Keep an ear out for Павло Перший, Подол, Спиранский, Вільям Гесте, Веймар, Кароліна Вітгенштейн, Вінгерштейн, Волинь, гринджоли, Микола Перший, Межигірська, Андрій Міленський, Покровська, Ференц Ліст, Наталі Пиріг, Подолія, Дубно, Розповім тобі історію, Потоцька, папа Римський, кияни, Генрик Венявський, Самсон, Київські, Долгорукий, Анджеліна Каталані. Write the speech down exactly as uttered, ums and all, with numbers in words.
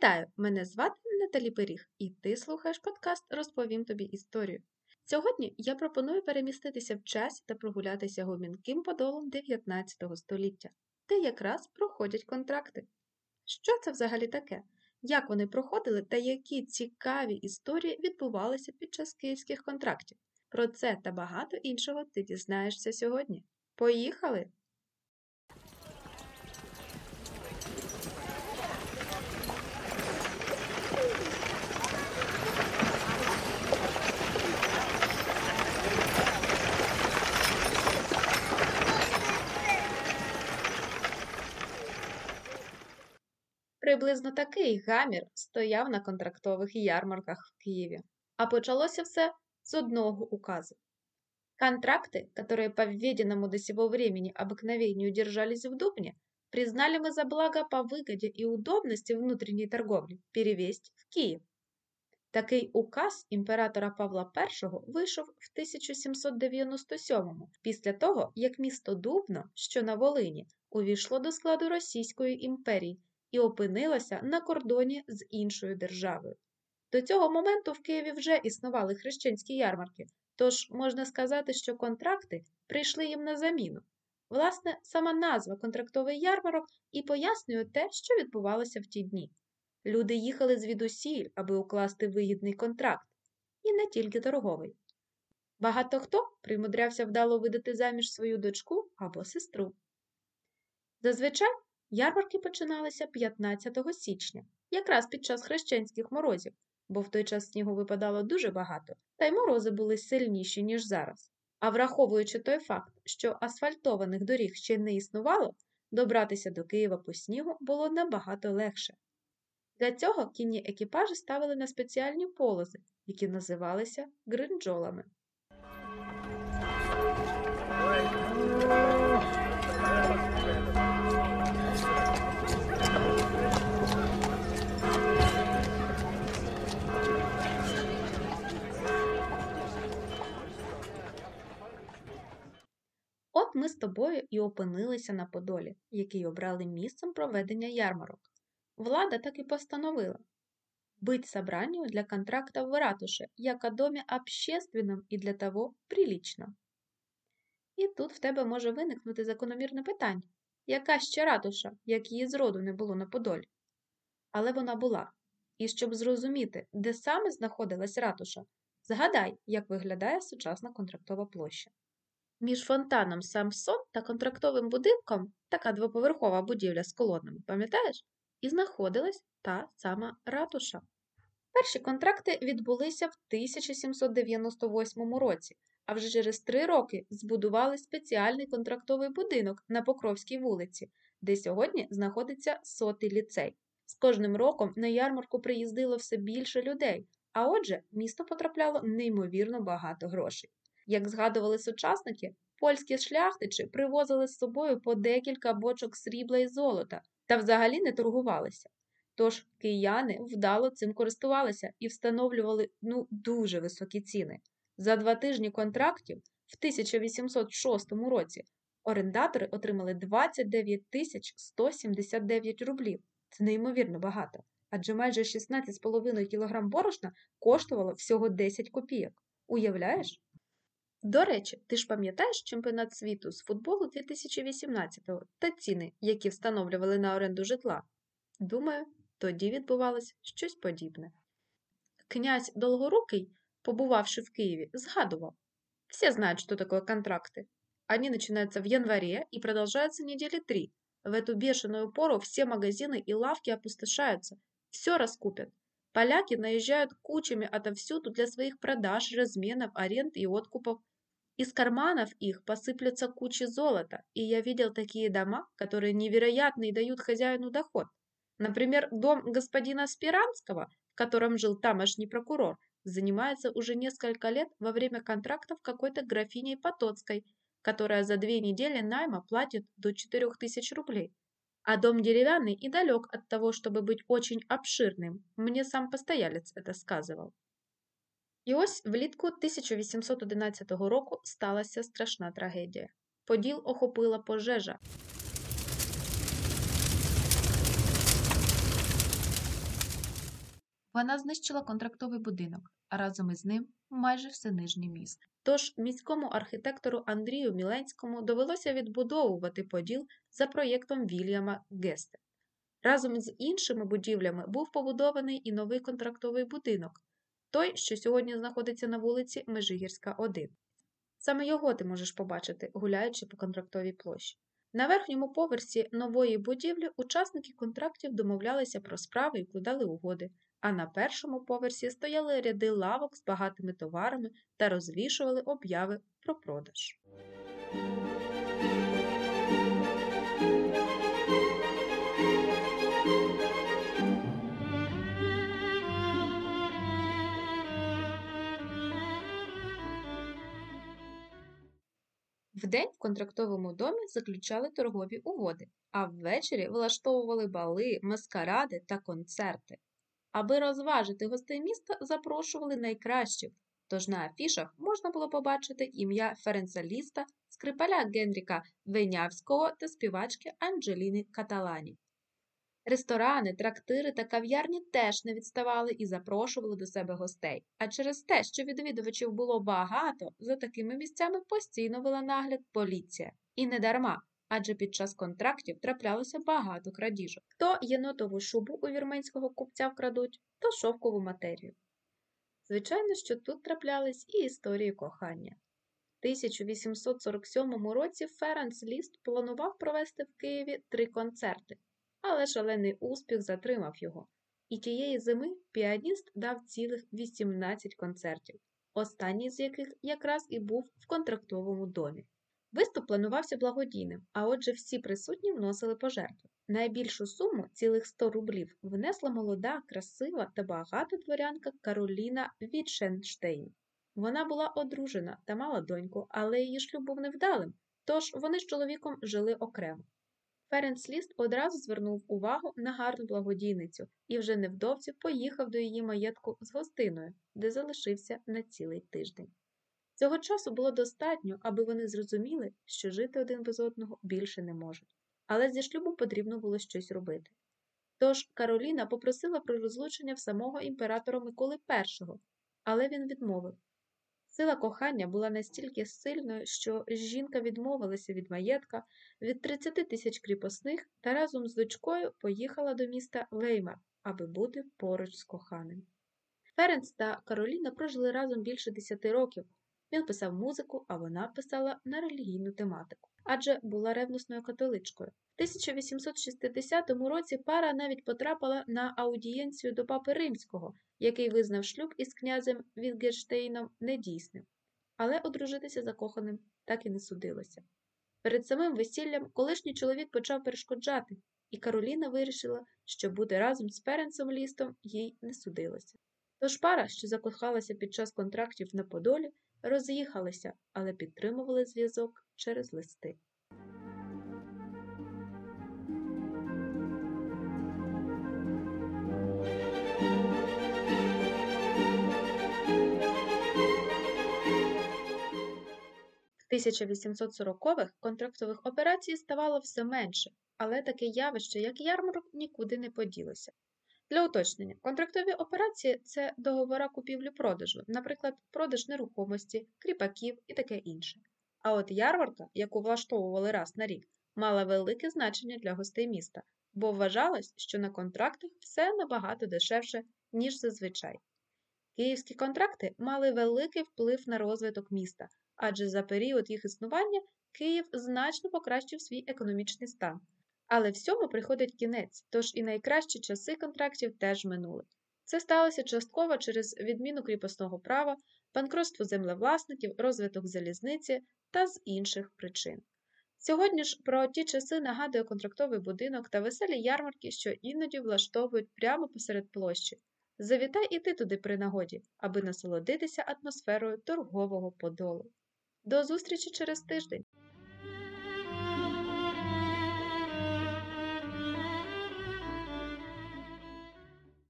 Вітаю! Мене звати Наталі Пиріг, і ти слухаєш подкаст «Розповім тобі історію». Сьогодні я пропоную переміститися в часі та прогулятися гомінким подолом дев'ятнадцятого століття, де якраз проходять контракти. Що це взагалі таке? Як вони проходили та які цікаві історії відбувалися під час київських контрактів? Про це та багато іншого ти дізнаєшся сьогодні. Поїхали! Приблизно такий гамір стояв на контрактових ярмарках в Києві. А почалося все с одного указа. Контракты, которые по введенному до сего времени обыкновению держались в Дубне, признали мы за благо по выгоде и удобности внутренней торговли перевести в Киев. Такий указ імператора Павла Першого вийшов в тисяча сімсот дев'яносто сьомому, після того, як місто Дубно, що на Волині, увійшло до складу Російської імперії і опинилося на кордоні з іншою державою. До цього моменту в Києві вже існували хрещенські ярмарки, тож можна сказати, що контракти прийшли їм на заміну. Власне, сама назва «контрактовий ярмарок» і пояснює те, що відбувалося в ті дні. Люди їхали звідусіль, аби укласти вигідний контракт, і не тільки торговий. Багато хто примудрявся вдало видати заміж свою дочку або сестру. Зазвичай ярмарки починалися п'ятнадцятого січня, якраз під час хрещенських морозів, бо в той час снігу випадало дуже багато, та й морози були сильніші, ніж зараз. А враховуючи той факт, що асфальтованих доріг ще не існувало, добратися до Києва по снігу було набагато легше. Для цього кінні екіпажі ставили на спеціальні полози, які називалися гринджолами. От ми з тобою і опинилися на Подолі, який обрали місцем проведення ярмарок. Влада так і постановила быть собранию для контрактов в ратуше, як о доме общественном і для того прилично. І тут в тебе може виникнути закономірне питання. Яка ще ратуша, як її зроду не було на Подолі? Але вона була. І щоб зрозуміти, де саме знаходилась ратуша, згадай, як виглядає сучасна контрактова площа. Між фонтаном Самсон та контрактовим будинком, така двоповерхова будівля з колонами, пам'ятаєш? І знаходилась та сама ратуша. Перші контракти відбулися в тисяча сімсот дев'яносто восьмому році, а вже через три роки збудували спеціальний контрактовий будинок на Покровській вулиці, де сьогодні знаходиться сотий ліцей. З кожним роком на ярмарку приїздило все більше людей, а отже, місто потрапляло неймовірно багато грошей. Як згадували сучасники, польські шляхтичі привозили з собою по декілька бочок срібла і золота та взагалі не торгувалися. Тож кияни вдало цим користувалися і встановлювали ну дуже високі ціни. За два тижні контрактів в тисяча вісімсот шостому році орендатори отримали двадцять дев'ять тисяч сто сімдесят дев'ять рублів. Це неймовірно багато, адже майже шістнадцять цілих п'ять десятих кг борошна коштувало всього десять копійок. Уявляєш? До речі, ти ж пам'ятаєш чемпіонат світу з футболу дві тисячі вісімнадцятого та ціни, які встановлювали на оренду житла? Думаю, тоді відбувалось щось подібне. Князь Долгорукий, побувавши в Києві, згадував: «Все знают, что такое контракты. Они начинаются в январе и продолжаются недели три. В эту бешеную пору все магазины и лавки опустошаются, все раскупят. Поляки наезжают кучами отовсюду для своих продаж, разменов, аренд и откупов. Из карманов их посыплются кучи золота, и я видел такие дома, которые невероятно и дают хозяину доход. Например, дом господина Спиранского, в котором жил тамошний прокурор, занимается уже несколько лет во время контрактов какой-то графиней Потоцкой, которая за две недели найма платит до четырех тысяч рублей. А дом деревянный и далек от того, чтобы быть очень обширным. Мне сам постоялец это сказывал». І ось влітку тисяча вісімсот одинадцятого року сталася страшна трагедія. Поділ охопила пожежа. Вона знищила контрактовий будинок, а разом із ним майже все нижнє місто. Тож міському архітектору Андрію Міленському довелося відбудовувати Поділ за проєктом Вільяма Гесте. Разом з іншими будівлями був побудований і новий контрактовий будинок, той, що сьогодні знаходиться на вулиці Межигірська, один. Саме його ти можеш побачити, гуляючи по контрактовій площі. На верхньому поверсі нової будівлі учасники контрактів домовлялися про справи і укладали угоди, а на першому поверсі стояли ряди лавок з багатими товарами та розвішували об'яви про продаж. Вдень в контрактовому домі заключали торгові угоди, а ввечері влаштовували бали, маскаради та концерти. Аби розважити гостей міста, запрошували найкращих, тож на афішах можна було побачити ім'я Ференца Ліста, скрипаля Генрика Венявського та співачки Анджеліни Каталані. Ресторани, трактири та кав'ярні теж не відставали і запрошували до себе гостей. А через те, що відвідувачів було багато, за такими місцями постійно вела нагляд поліція. І не дарма, адже під час контрактів траплялося багато крадіжок. То єнотову шубу у вірменського купця вкрадуть, то шовкову матерію. Звичайно, що тут траплялись і історії кохання. У тисяча вісімсот сорок сьомому році Ференц Ліст планував провести в Києві три концерти. Але шалений успіх затримав його, і тієї зими піаніст дав цілих вісімнадцять концертів, останній з яких якраз і був в контрактовому домі. Виступ планувався благодійним, а отже всі присутні вносили пожертви. Найбільшу суму, цілих сто рублів, внесла молода, красива та багата дворянка Кароліна Вітгенштейн. Вона була одружена та мала доньку, але її шлюб був невдалим, тож вони з чоловіком жили окремо. Ференц Ліст одразу звернув увагу на гарну благодійницю і вже невдовзі поїхав до її маєтку з гостиною, де залишився на цілий тиждень. Цього часу було достатньо, аби вони зрозуміли, що жити один без одного більше не можуть. Але зі шлюбу потрібно було щось робити. Тож Кароліна попросила про розлучення в самого імператора Миколи Першого, але він відмовив. Сила кохання була настільки сильною, що жінка відмовилася від маєтка, від тридцяти тисяч кріпосних та разом з дочкою поїхала до міста Веймар, аби бути поруч з коханим. Ференц та Кароліна прожили разом більше десяти років. Він писав музику, а вона писала на релігійну тематику, адже була ревносною католичкою. В тисяча вісімсот шістдесятому році пара навіть потрапила на аудієнцію до папи Римського, який визнав шлюб із князем Вінгерштейном недійсним. Але одружитися закоханим так і не судилося. Перед самим весіллям колишній чоловік почав перешкоджати, і Кароліна вирішила, що бути разом з Ференцем Лістом їй не судилося. Тож пара, що закохалася під час контрактів на Подолі, роз'їхалися, але підтримували зв'язок через листи. В тисяча вісімсот сорокових контрактових операцій ставало все менше, але таке явище, як ярмарок, нікуди не поділося. Для уточнення, контрактові операції – це договори купівлі-продажу, наприклад, продаж нерухомості, кріпаків і таке інше. А от ярмарка, яку влаштовували раз на рік, мала велике значення для гостей міста, бо вважалось, що на контрактах все набагато дешевше, ніж зазвичай. Київські контракти мали великий вплив на розвиток міста, адже за період їх існування Київ значно покращив свій економічний стан. Але всьому приходить кінець, тож і найкращі часи контрактів теж минули. Це сталося частково через відміну кріпосного права, банкрутство землевласників, розвиток залізниці та з інших причин. Сьогодні ж про ті часи нагадує контрактовий будинок та веселі ярмарки, що іноді влаштовують прямо посеред площі. Завітай і ти туди при нагоді, аби насолодитися атмосферою торгового Подолу. До зустрічі через тиждень!